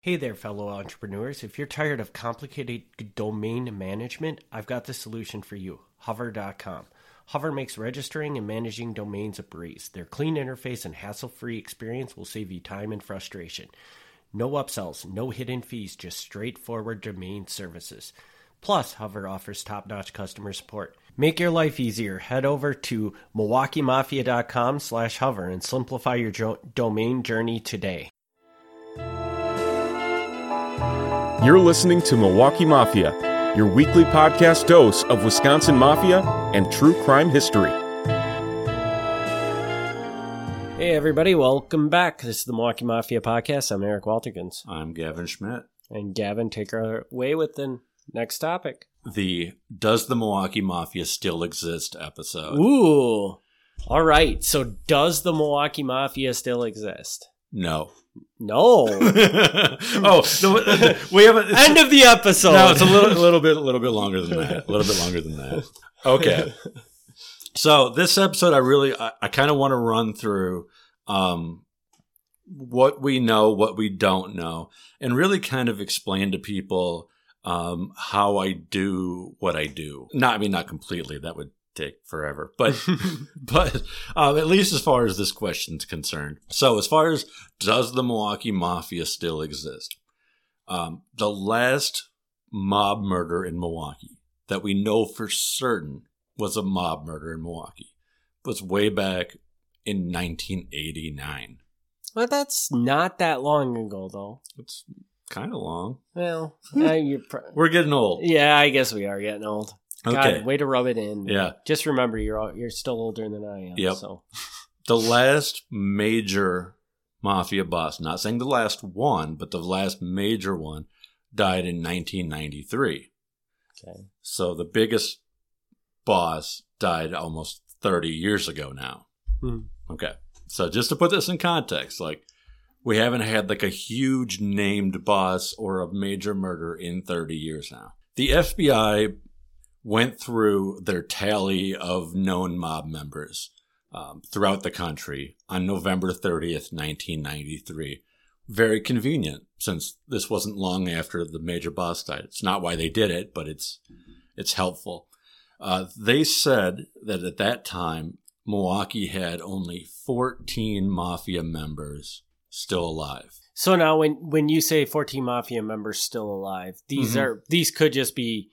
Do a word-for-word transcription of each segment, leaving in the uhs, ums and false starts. Hey there, fellow entrepreneurs. If you're tired of complicated domain management, I've got the solution for you, hover dot com. Hover makes registering and managing domains a breeze. Their clean interface and hassle-free experience will save you time and frustration. No upsells, no hidden fees, just straightforward domain services. Plus, Hover offers top-notch customer support. Make your life easier. Head over to milwaukee mafia dot com slash hover and simplify your jo- domain journey today. You're listening to Milwaukee Mafia, your weekly podcast dose of Wisconsin Mafia and true crime history. Hey, everybody. Welcome back. This is the Milwaukee Mafia podcast. I'm Eric Walterkins. I'm Gavin Schmidt. And Gavin, take her away with the next topic. The Does the Milwaukee Mafia Still Exist episode. Ooh. All right. So does the Milwaukee Mafia still exist? No. No. oh, no, we have an end of the episode. No, it's a little, a little bit, a little bit longer than that. A little bit longer than that. Okay. So this episode, I really, I, I kind of want to run through um, what we know, what we don't know, and really kind of explain to people um, how I do what I do. Not, I mean, not completely. That would take forever, but but um, at least as far as this question's concerned. So as far as does the Milwaukee Mafia still exist? Um, the last mob murder in Milwaukee that we know for certain was a mob murder in Milwaukee was way back in nineteen eighty-nine. Well, that's not that long ago, though. It's kind of long. Well, now you're pr- we're getting old. Yeah, I guess we are getting old. God, okay. Way to rub it in. Yeah. Just remember, you're all, you're still older than I am. Yep. So. The last major mafia boss, not saying the last one, but the last major one, died in nineteen ninety-three. Okay. So the biggest boss died almost thirty years ago now. Mm-hmm. Okay. So just to put this in context, like we haven't had like a huge named boss or a major murder in thirty years now. The F B I went through their tally of known mob members um, throughout the country on November thirtieth, nineteen ninety-three. Very convenient, since this wasn't long after the major boss died. It's not why they did it, but it's it's helpful. Uh, they said that at that time, Milwaukee had only fourteen mafia members still alive. So now when, when you say fourteen mafia members still alive, these mm-hmm. are these could just be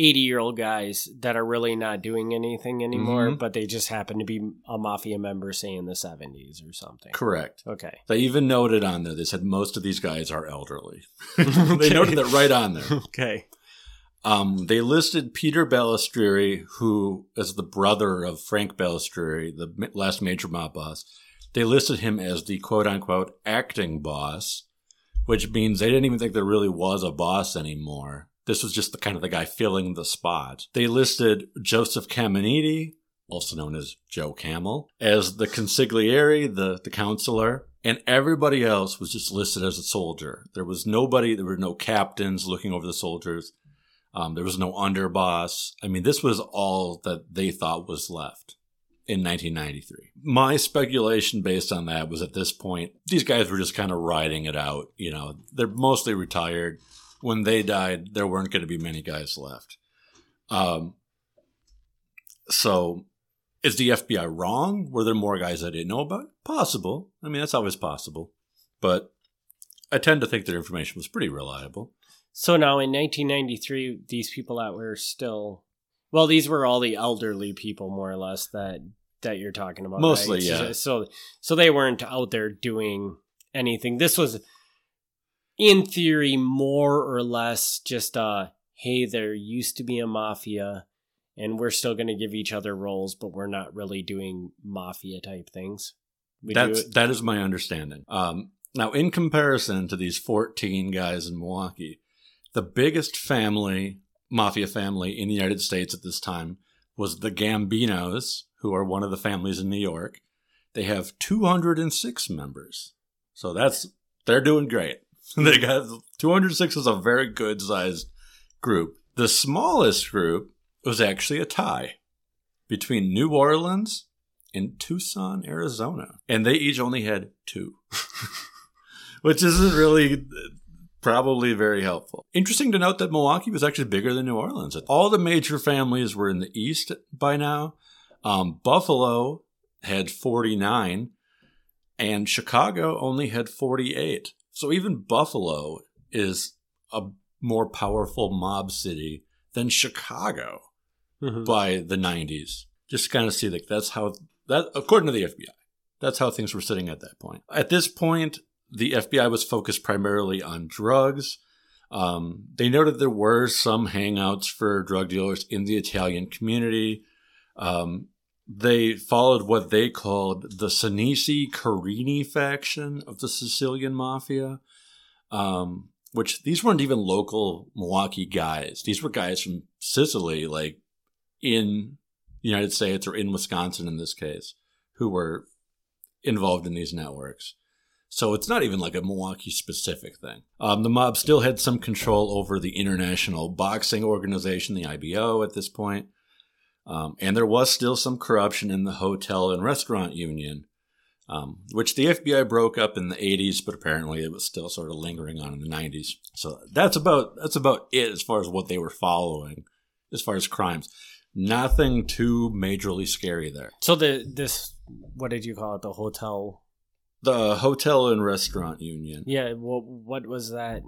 eighty-year-old guys that are really not doing anything anymore, mm-hmm. but they just happen to be a mafia member, say, in the seventies or something. Correct. Okay. They even noted on there, they said most of these guys are elderly. Okay. They noted that right on there. Okay. Um, they listed Peter Balistrieri, who is the brother of Frank Balistrieri, the last major mob boss. They listed him as the quote-unquote acting boss, which means they didn't even think there really was a boss anymore. This was just the kind of the guy filling the spot. They listed Joseph Caminiti, also known as Joe Camel, as the consigliere, the, the counselor, and everybody else was just listed as a soldier. There was nobody, there were no captains looking over the soldiers. Um, there was no underboss. I mean, this was all that they thought was left in nineteen ninety-three. My speculation based on that was at this point, these guys were just kind of riding it out. You know, they're mostly retired. When they died, there weren't going to be many guys left. Um, so is the F B I wrong? Were there more guys I didn't know about? Possible. I mean, that's always possible. But I tend to think their information was pretty reliable. So now in nineteen ninety-three, these people that were still... Well, these were all the elderly people, more or less, that, that you're talking about. Mostly, right? Yeah. So, so they weren't out there doing anything. This was... in theory, more or less just, uh, hey, there used to be a mafia, and we're still going to give each other roles, but we're not really doing mafia-type things. We That's, do it- that is my understanding. Um, now, in comparison to these fourteen guys in Milwaukee, the biggest family, mafia family in the United States at this time was the Gambinos, who are one of the families in New York. They have two hundred six members. So that's they're doing great. They got two hundred six was a very good sized group. The smallest group was actually a tie between New Orleans and Tucson, Arizona. And they each only had two, which isn't really Probably very helpful. Interesting to note that Milwaukee was actually bigger than New Orleans. All the major families were in the East by now. Um, Buffalo had forty-nine, and Chicago only had forty-eight. So even Buffalo is a more powerful mob city than Chicago mm-hmm. by the nineties. Just kind of see that that's how, that according to the F B I, that's how things were sitting at that point. At this point, the F B I was focused primarily on drugs. Um, they noted there were some hangouts for drug dealers in the Italian community. Um, they followed what they called the Senisi Carini faction of the Sicilian Mafia, um, which these weren't even local Milwaukee guys. These were guys from Sicily, like in the United States or in Wisconsin in this case, who were involved in these networks. So it's not even like a Milwaukee-specific thing. Um, the mob still had some control over the international boxing organization, the I B O, at this point. Um, and there was still some corruption in the hotel and restaurant union, um, which the F B I broke up in the eighties, but apparently it was still sort of lingering on in the nineties. So that's about that's about it as far as what they were following, as far as crimes. Nothing too majorly scary there. So the this, what did you call it, the hotel? The hotel and restaurant union. Yeah, well, what was that?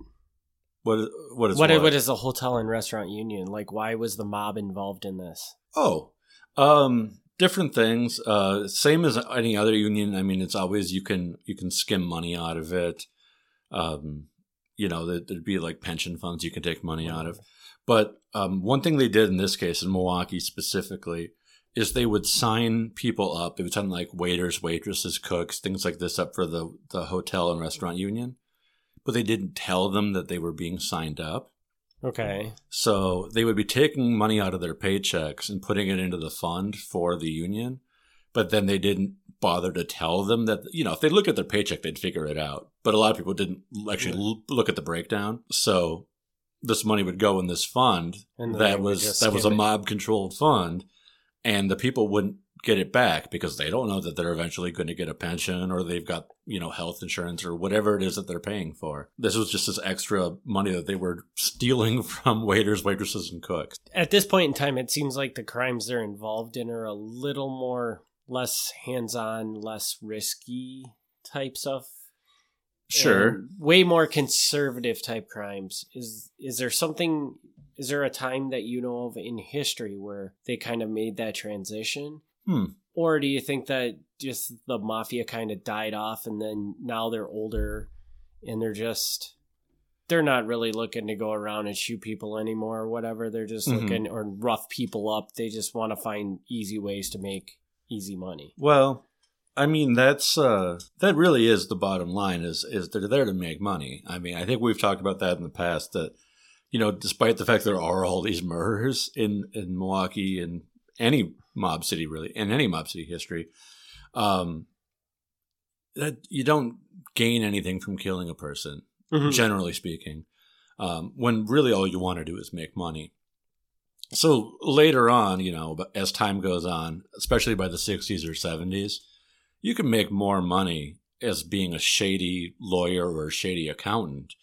What What is what, what? What is the hotel and restaurant union? Like, why was the mob involved in this? Oh, um, different things. Uh, same as any other union. I mean, it's always you can you can skim money out of it. Um, you know, there'd be like pension funds you can take money out of. But um, one thing they did in this case, in Milwaukee specifically, is they would sign people up. They would sign like waiters, waitresses, cooks, things like this up for the, the hotel and restaurant union. But they didn't tell them that they were being signed up. Okay. So they would be taking money out of their paychecks and putting it into the fund for the union, but then they didn't bother to tell them that, you know, if they look at their paycheck, they'd figure it out. But a lot of people didn't actually yeah. look at the breakdown. So this money would go in this fund and that was that was a mob-controlled fund, and the people wouldn't get it back because they don't know that they're eventually going to get a pension or they've got, you know, health insurance or whatever it is that they're paying for. This was just this extra money that they were stealing from waiters, waitresses, and cooks. At this point in time, it seems like the crimes they're involved in are a little more, less hands-on, less risky type stuff. Sure. Way more conservative type crimes. Is is there something, is there a time that you know of in history where they kind of made that transition? Hmm. Or do you think that just the mafia kind of died off and then now they're older and they're just, they're not really looking to go around and shoot people anymore or whatever. They're just mm-hmm. looking or rough people up. They just want to find easy ways to make easy money. Well, I mean, that's, uh, that really is the bottom line is, is they're there to make money. I mean, I think we've talked about that in the past that, you know, despite the fact there are all these murders in, in Milwaukee and any mob city really, in any mob city history, um, that you don't gain anything from killing a person, mm-hmm. generally speaking, um, when really all you want to do is make money. So later on, you know, as time goes on, especially by the sixties or seventies, you can make more money as being a shady lawyer or a shady accountant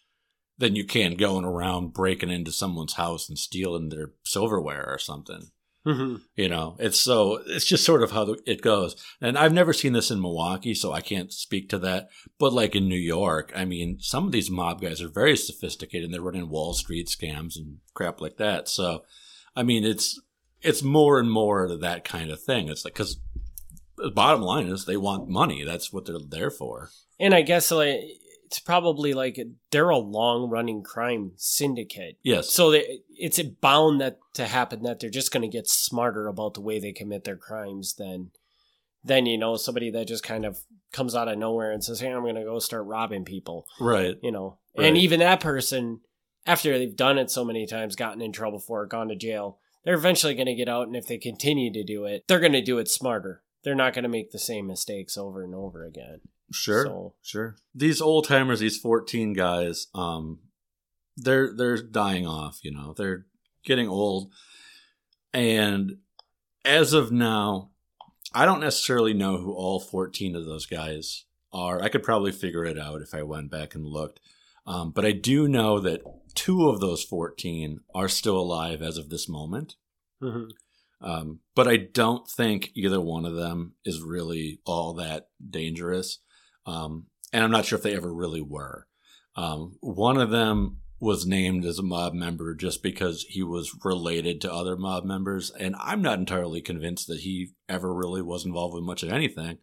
than you can going around breaking into someone's house and stealing their silverware or something. Mm-hmm. You know, it's so it's just sort of how the, it goes. And I've never seen this in Milwaukee, so I can't speak to that. But like in New York, I mean, some of these mob guys are very sophisticated and they're running Wall Street scams and crap like that. So, I mean, it's it's more and more of that kind of thing. It's like because the bottom line is they want money. That's what they're there for. And I guess like it's probably like they're a long-running crime syndicate. Yes. So they, it's bound that to happen that they're just going to get smarter about the way they commit their crimes than, than, you know, somebody that just kind of comes out of nowhere and says, hey, I'm going to go start robbing people. Right. You know, right. And even that person, after they've done it so many times, gotten in trouble for it, gone to jail, they're eventually going to get out. And if they continue to do it, they're going to do it smarter. They're not going to make the same mistakes over and over again. Sure, so. Sure. These old timers, these fourteen guys, um, they're they're dying off. You know, they're getting old, and as of now, I don't necessarily know who all fourteen of those guys are. I could probably figure it out if I went back and looked. Um, but I do know that two of those fourteen are still alive as of this moment. Mm-hmm. Um, but I don't think either one of them is really all that dangerous. Um, and I'm not sure if they ever really were. Um, one of them was named as a mob member just because he was related to other mob members. And I'm not entirely convinced that he ever really was involved with much of anything.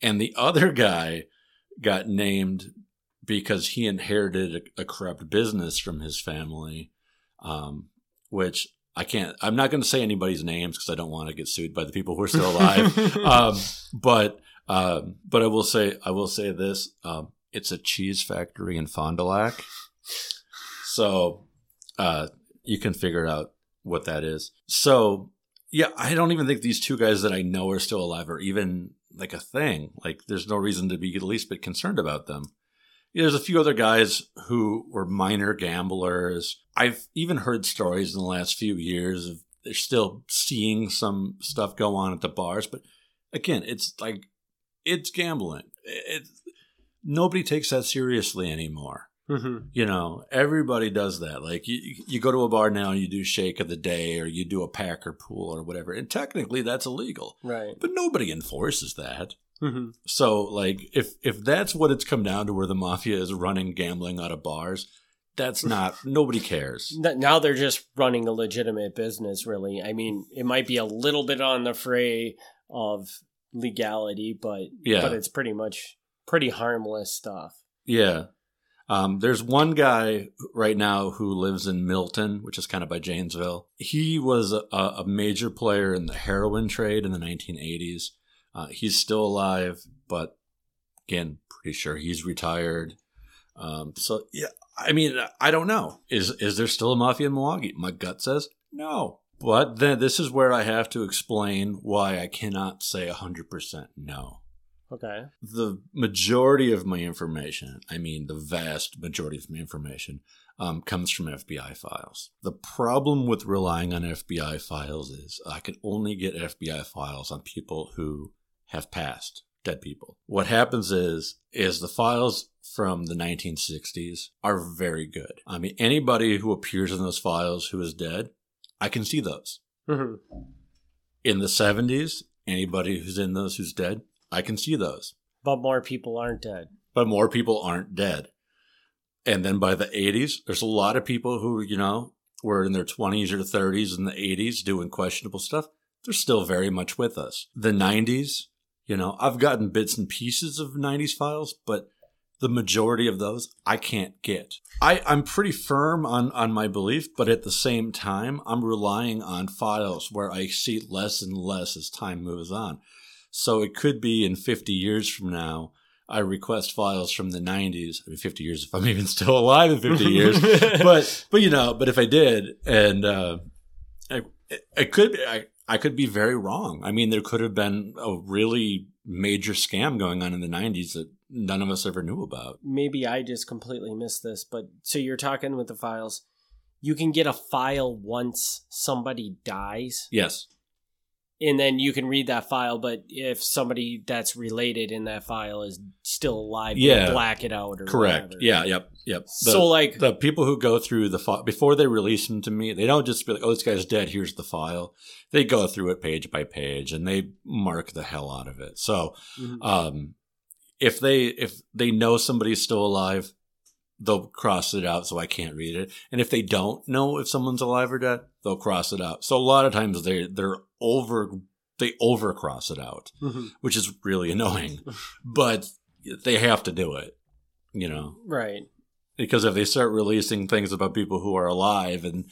And the other guy got named because he inherited a, a corrupt business from his family, um, which I can't, I'm not going to say anybody's names because I don't want to get sued by the people who are still alive. um, but, uh, but I will say, I will say this, um, it's a cheese factory in Fond du Lac. So uh, you can figure out what that is. So, yeah, I don't even think these two guys that I know are still alive are even like a thing. Like, there's no reason to be at least bit concerned about them. There's a few other guys who were minor gamblers. I've even heard stories in the last few years of they're still seeing some stuff go on at the bars. But again, it's like, it's gambling. It's, nobody takes that seriously anymore. Mm-hmm. You know, everybody does that. Like, you, you go to a bar now and you do shake of the day or you do a packer pool or whatever. And technically that's illegal. Right. But nobody enforces that. Mm-hmm. So, like, if, if that's what it's come down to where the mafia is running gambling out of bars, that's not – nobody cares. Now they're just running a legitimate business, really. I mean, it might be a little bit on the fray of legality, but yeah. but it's pretty much pretty harmless stuff. Yeah. Um, there's one guy right now who lives in Milton, which is kind of by Janesville. He was a, a major player in the heroin trade in the nineteen eighties. Uh, he's still alive, but again, pretty sure he's retired. Um, so, yeah, I mean, I don't know. Is is there still a mafia in Milwaukee? My gut says no. But then this is where I have to explain why I cannot say one hundred percent no. Okay. The majority of my information, I mean the vast majority of my information, um, comes from F B I files. The problem with relying on F B I files is I can only get F B I files on people who have passed, dead people. What happens is, is the files from the nineteen sixties are very good. I mean, anybody who appears in those files who is dead, I can see those. Mm-hmm. In the seventies, anybody who's in those who's dead, I can see those. But more people aren't dead. But more people aren't dead. And then by the eighties, there's a lot of people who, you know, were in their twenties or thirties in the eighties doing questionable stuff. They're still very much with us. The nineties, you know, I've gotten bits and pieces of nineties files, but the majority of those I can't get. I, I'm pretty firm on, on my belief, but at the same time, I'm relying on files where I see less and less as time moves on. So it could be in fifty years from now, I request files from the nineties. I mean, fifty years if I'm even still alive in fifty years. but, but you know, but if I did, and uh, I, I, could, I, I could be very wrong. I mean, there could have been a really major scam going on in the nineties that none of us ever knew about. Maybe I just completely missed this, but so you're talking with the files. You can get a file once somebody dies? Yes. And then you can read that file, but if somebody that's related in that file is still alive, yeah, you black it out or correct. Whatever. Yeah, yep, yep. The, so like the people who go through the file before they release them to me, they don't just be like, "Oh, this guy's dead. Here's the file." They go through it page by page and they mark the hell out of it. So, mm-hmm. um, if they if they know somebody's still alive, they'll cross it out so I can't read it. And if they don't know if someone's alive or dead, they'll cross it out. So a lot of times they they're over they overcross it out, mm-hmm. which is really annoying, but they have to do it, you know, right? Because if they start releasing things about people who are alive and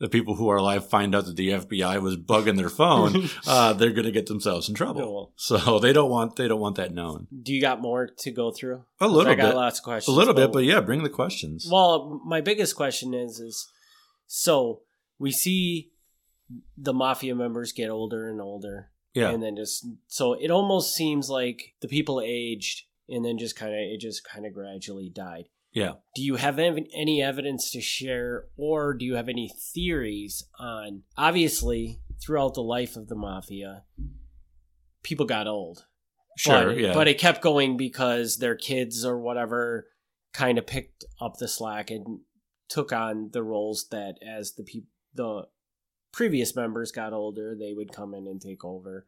the people who are alive find out that the F B I was bugging their phone, uh, they're going to get themselves in trouble. Cool. So they don't want they don't want that known. Do you got more to go through? A little I bit. I got lots of questions. A little but, bit, but yeah, bring the questions. Well, my biggest question is is so we see the mafia members get older and older. Yeah. And then just so it almost seems like the people aged and then just kind of it just kind of gradually died. Yeah. Do you have any evidence to share or do you have any theories on, obviously, throughout the life of the mafia, people got old. Sure, but, yeah. But it kept going because their kids or whatever kind of picked up the slack and took on the roles that as the pe- the previous members got older, they would come in and take over.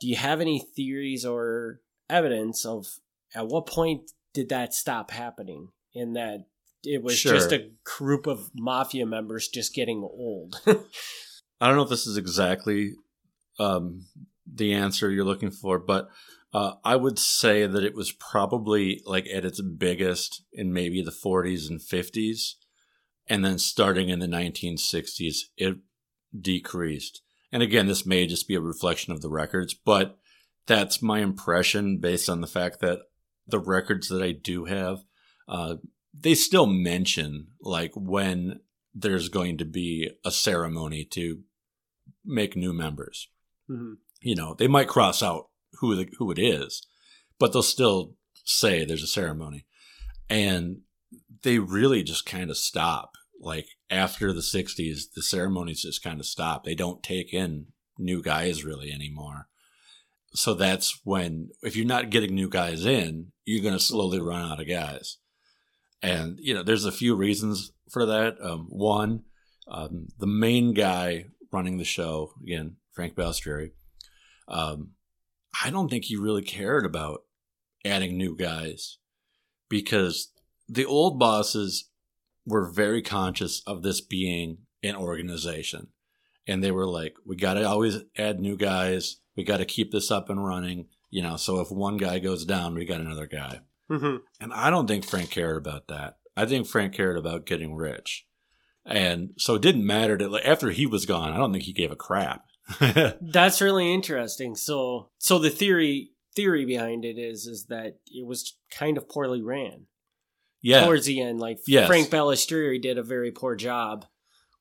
Do you have any theories or evidence of at what point did that stop happening, in that it was sure. just a group of mafia members just getting old? I don't know if this is exactly um, the answer you're looking for, but uh, I would say that it was probably like at its biggest in maybe the forties and fifties. And then starting in the nineteen sixties, it decreased. And again, this may just be a reflection of the records, but that's my impression based on the fact that the records that I do have, uh, they still mention like when there's going to be a ceremony to make new members. Mm-hmm. You know, they might cross out who the, who it is, but they'll still say there's a ceremony. And they really just kind of stop. Like after the sixties, the ceremonies just kind of stop. They don't take in new guys really anymore. So that's when, if you're not getting new guys in, you're going to slowly run out of guys. And, you know, there's a few reasons for that. Um, one, um, the main guy running the show, again, Frank Balistrieri, um, I don't think he really cared about adding new guys, because the old bosses were very conscious of this being an organization. And they were like, we got to always add new guys. We got to keep this up and running. You know, so if one guy goes down, we got another guy. Mm-hmm. And I don't think Frank cared about that. I think Frank cared about getting rich. And so it didn't matter that like, after he was gone, I don't think he gave a crap. That's really interesting. So so the theory theory behind it is is that it was kind of poorly ran. Yeah. Towards the end, like yes. Frank Balistrieri did a very poor job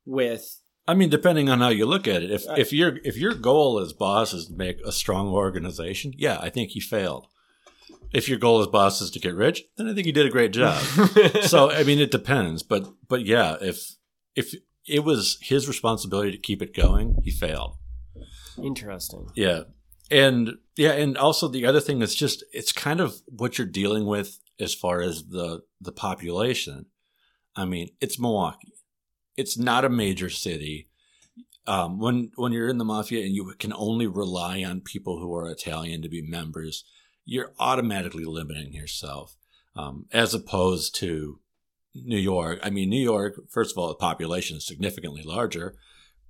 with. I mean, depending on how you look at it, if I, if your if your goal as boss is to make a strong organization, yeah, I think he failed. If your goal as boss is to get rich, then I think he did a great job. So I mean, it depends, but but yeah, if if it was his responsibility to keep it going, he failed. Interesting. Yeah, and yeah, and also the other thing is just it's kind of what you're dealing with as far as the the population. I mean, it's Milwaukee. It's not a major city. Um, when when you're in the mafia and you can only rely on people who are Italian to be members, you're automatically limiting yourself, um, as opposed to New York. I mean, New York, first of all, the population is significantly larger,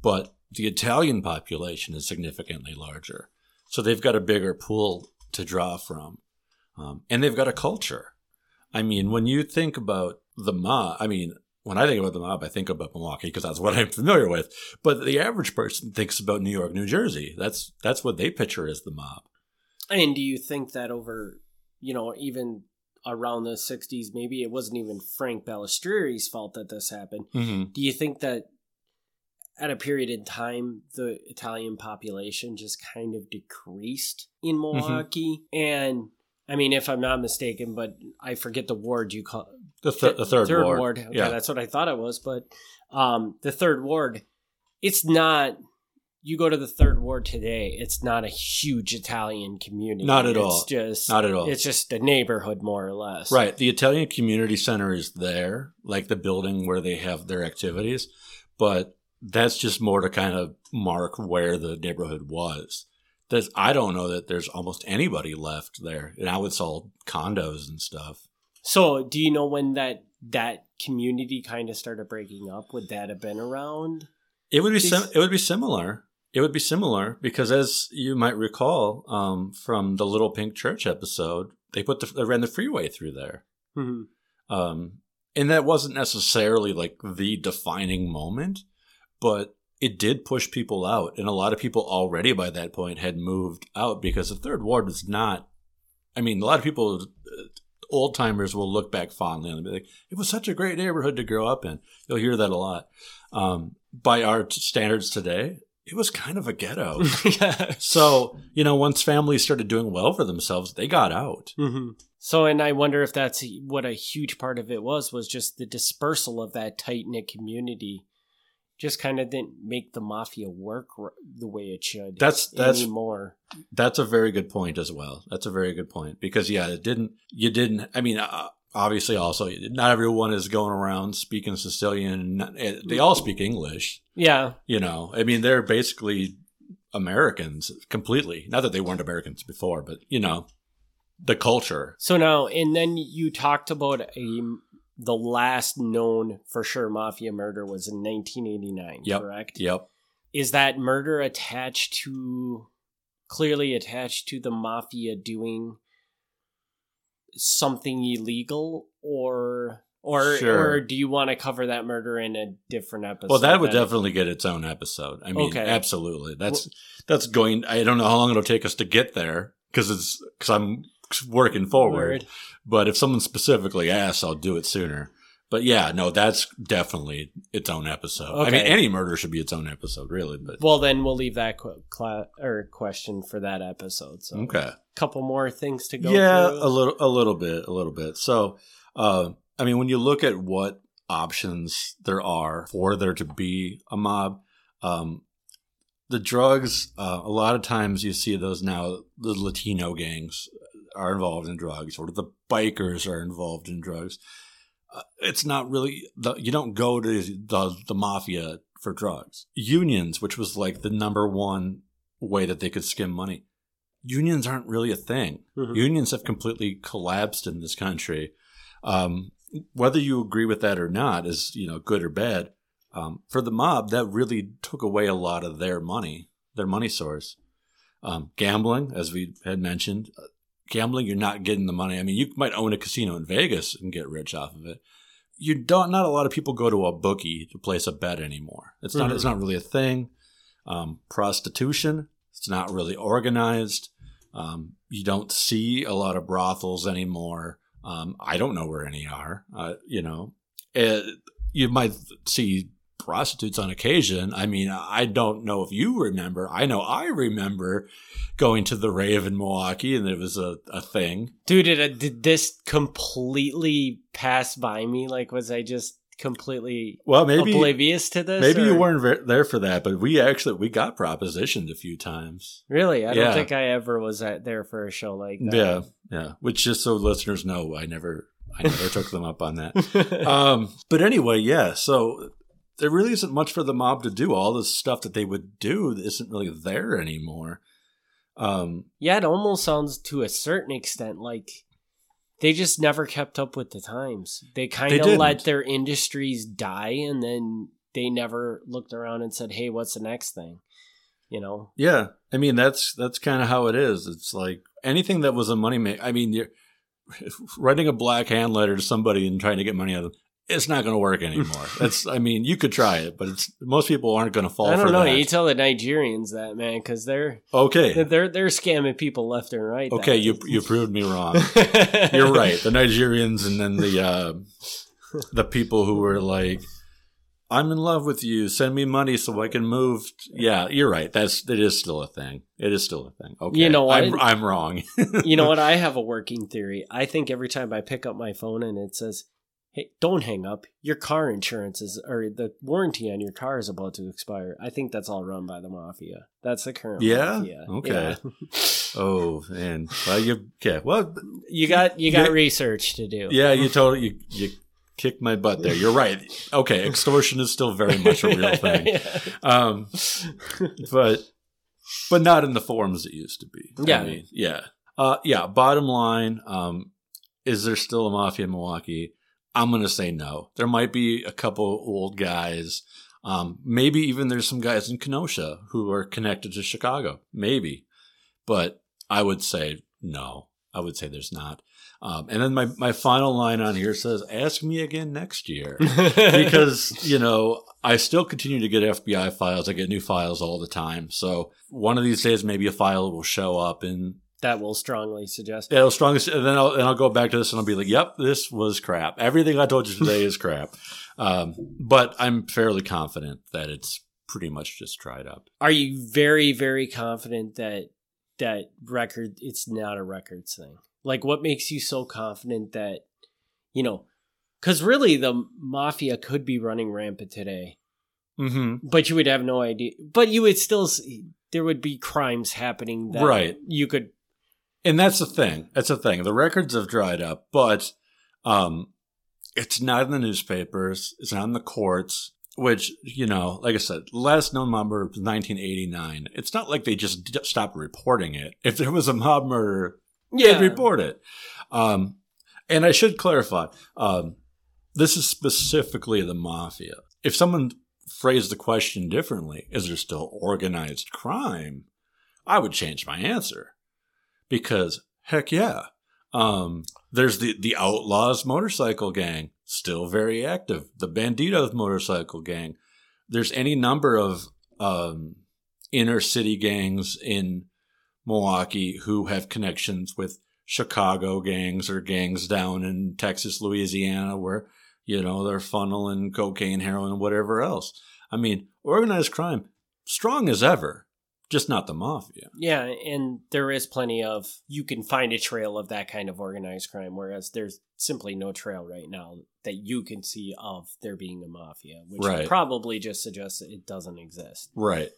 but the Italian population is significantly larger. So they've got a bigger pool to draw from, um, and they've got a culture. I mean, when you think about the mob, I mean, when I think about the mob, I think about Milwaukee because that's what I'm familiar with. But the average person thinks about New York, New Jersey. That's that's what they picture as the mob. And do you think that over, you know, even around the sixties, maybe it wasn't even Frank Balistrieri's fault that this happened. Mm-hmm. Do you think that at a period in time, the Italian population just kind of decreased in Milwaukee? Mm-hmm. And I mean, if I'm not mistaken, but I forget the ward you call The, th- the third, third ward. ward. Okay, yeah. That's what I thought it was. But um, the third ward, it's not, you go to the third ward today, it's not a huge Italian community. Not at it's all. Just, not at all. It's just a neighborhood, more or less. Right. The Italian community center is there, like the building where they have their activities. But that's just more to kind of mark where the neighborhood was. There's, I don't know that there's almost anybody left there. Now it's all condos and stuff. So do you know when that that community kind of started breaking up? Would that have been around? It would be sim- it would be similar. It would be similar because, as you might recall um, from the Little Pink Church episode, they put the, they ran the freeway through there, mm-hmm. um, and that wasn't necessarily like the defining moment, but it did push people out, and a lot of people already by that point had moved out because the third ward was not. I mean, a lot of people. Uh, Old-timers will look back fondly and be like, it was such a great neighborhood to grow up in. You'll hear that a lot. Um, by our t- standards today, it was kind of a ghetto. Yeah. So, you know, once families started doing well for themselves, they got out. Mm-hmm. So, and I wonder if that's what a huge part of it was, was just the dispersal of that tight-knit community just kind of didn't make the mafia work r- the way it should that's, that's, anymore. That's a very good point as well. That's a very good point because, yeah, it didn't, you didn't, I mean, uh, obviously also not everyone is going around speaking Sicilian. They all speak English. Yeah. You know, I mean, they're basically Americans completely. Not that they weren't Americans before, but, you know, the culture. So now, and then you talked about a... the last known, for sure, mafia murder was in nineteen eighty-nine, yep, correct? Yep. Is that murder attached to, clearly attached to the mafia doing something illegal, or or, sure. or do you want to cover that murder in a different episode? Well, that would definitely get its own episode. I mean, okay. Absolutely. That's well, that's going, I don't know how long it'll take us to get there, because it's, because I'm working forward. Word. But if someone specifically asks, I'll do it sooner. But yeah, no, that's definitely its own episode. Okay. I mean, any murder should be its own episode, really. But well, then we'll leave that qu- cl- or question for that episode. So okay, a couple more things to go. Yeah, through. a little, a little bit, a little bit. So, uh, I mean, when you look at what options there are for there to be a mob, um, the drugs. Uh, a lot of times, you see those now. The Latino gangs are involved in drugs, or the bikers are involved in drugs. Uh, it's not really, the, you don't go to the, the mafia for drugs. Unions, which was like the number one way that they could skim money. Unions aren't really a thing. Mm-hmm. Unions have completely collapsed in this country. Um, whether you agree with that or not is, you know, good or bad. Um, for the mob, that really took away a lot of their money, their money source. Um, gambling, as we had mentioned, Gambling, you're not getting the money. I mean, you might own a casino in Vegas and get rich off of it. You don't. Not a lot of people go to a bookie to place a bet anymore. It's not. Mm-hmm. It's not really a thing. Um, prostitution. It's not really organized. Um, you don't see a lot of brothels anymore. Um, I don't know where any are. Uh, you know, it, you might see prostitutes on occasion. I mean, I don't know if you remember. I know I remember going to the rave in Milwaukee, and it was a, a thing. Dude, did, did this completely pass by me? Like, was I just completely well, maybe, oblivious to this? Maybe or? you weren't there for that, but we actually we got propositioned a few times. Really? I yeah. don't think I ever was at, there for a show like that. Yeah, yeah. Which, just so listeners know, I never, I never took them up on that. Um, but anyway, yeah, so... there really isn't much for the mob to do. All the stuff that they would do isn't really there anymore. Um, yeah, it almost sounds to a certain extent like they just never kept up with the times. They kind of let their industries die, and then they never looked around and said, hey, what's the next thing? You know? Yeah. I mean, that's that's kind of how it is. It's like anything that was a money maker. I mean, you're writing a black hand letter to somebody and trying to get money out of them. It's not going to work anymore. That's, I mean, you could try it, but it's, most people aren't going to fall for that. I don't know. That. You tell the Nigerians that, man, because they're okay. They're they're scamming people left and right. Okay, you you proved me wrong. You're right. The Nigerians, and then the uh, the people who were like, "I'm in love with you. Send me money so I can move." Yeah, you're right. That's it is still a thing. It is still a thing. Okay, you know what? I'm, I'm wrong. You know what? I have a working theory. I think every time I pick up my phone and it says, hey, don't hang up. Your car insurance is, or the warranty on your car is about to expire. I think that's all run by the mafia. That's the current yeah? mafia. Okay. Yeah. Oh, man. Well, you, okay. Well, you got, you got you, research to do. Yeah, you totally, you, you kicked my butt there. You're right. Okay. Extortion is still very much a real thing. yeah. Um, but, but not in the forms it used to be. Yeah. I mean, yeah. Uh, yeah. Bottom line, um, is there still a mafia in Milwaukee? I'm going to say no. There might be a couple old guys. Um, maybe even there's some guys in Kenosha who are connected to Chicago. Maybe. But I would say no. I would say there's not. Um, and then my, my final line on here says, ask me again next year. Because, you know, I still continue to get F B I files. I get new files all the time. So one of these days, maybe a file will show up in That will strongly suggest. It'll strongly, and then I'll, and I'll go back to this and I'll be like, yep, this was crap. Everything I told you today is crap. Um, but I'm fairly confident that it's pretty much just dried up. Are you very, very confident that that record, it's not a records thing? Like, what makes you so confident that, you know, because really the mafia could be running rampant today, mm-hmm. but you would have no idea. But you would still, see, there would be crimes happening that right. you could. And that's the thing. That's the thing. The records have dried up, but Um, it's not in the newspapers. It's not in the courts, which, you know, like I said, the last known mob murder was nineteen eighty-nine. It's not like they just d- stopped reporting it. If there was a mob murder, yeah. they'd report it. Um, and I should clarify, um, this is specifically the mafia. If someone phrased the question differently, is there still organized crime? I would change my answer because, heck yeah. Um, there's the, the Outlaws motorcycle gang, still very active. The Bandidos motorcycle gang. There's any number of um, inner city gangs in Milwaukee who have connections with Chicago gangs or gangs down in Texas, Louisiana, where, you know, they're funneling cocaine, heroin, whatever else. I mean, organized crime, strong as ever. Just not the mafia. Yeah, and there is plenty of, you can find a trail of that kind of organized crime, whereas there's simply no trail right now that you can see of there being a mafia, which right. probably just suggests that it doesn't exist. Right.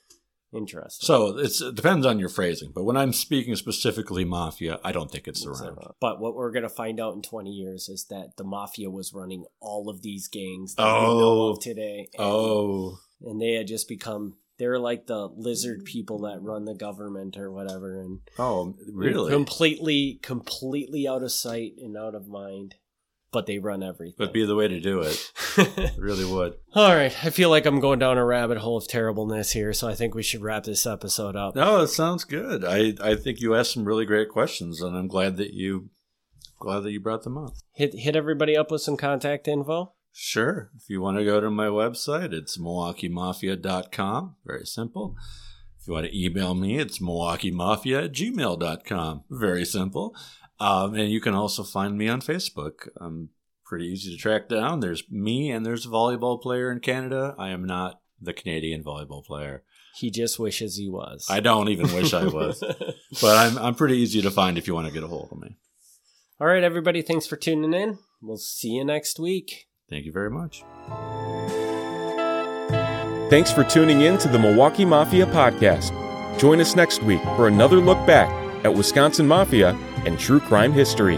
Interesting. So it's, it depends on your phrasing, but when I'm speaking specifically mafia, I don't think it's around. But what we're going to find out in twenty years is that the mafia was running all of these gangs that oh. we know of today. And, oh. And they had just become... They're like the lizard people that run the government or whatever. And oh, really? Completely, completely out of sight and out of mind. But they run everything. That'd be the way to do it. It really would. All right. I feel like I'm going down a rabbit hole of terribleness here, so I think we should wrap this episode up. No, it sounds good. I, I think you asked some really great questions, and I'm glad that you glad that you brought them up. Hit hit everybody up with some contact info. Sure. If you want to go to my website, it's Milwaukee Mafia dot com. Very simple. If you want to email me, it's Milwaukee Mafia at gmail dot com. Very simple. Um, and you can also find me on Facebook. I'm pretty easy to track down. There's me and there's a volleyball player in Canada. I am not the Canadian volleyball player. He just wishes he was. I don't even wish I was. But I'm I'm pretty easy to find if you want to get a hold of me. All right, everybody. Thanks for tuning in. We'll see you next week. Thank you very much. Thanks for tuning in to the Milwaukee Mafia Podcast. Join us next week for another look back at Wisconsin Mafia and true crime history.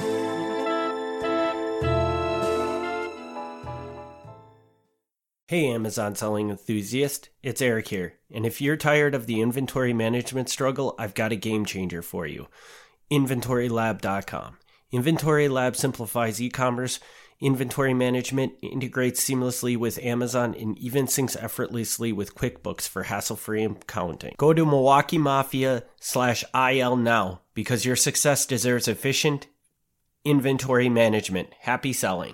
Hey, Amazon selling enthusiast, it's Eric here. And if you're tired of the inventory management struggle, I've got a game changer for you. Inventory Lab dot com. Inventory Lab simplifies e-commerce inventory management, integrates seamlessly with Amazon, and even syncs effortlessly with QuickBooks for hassle-free accounting. Go to Milwaukee Mafia slash IL now because your success deserves efficient inventory management. Happy selling.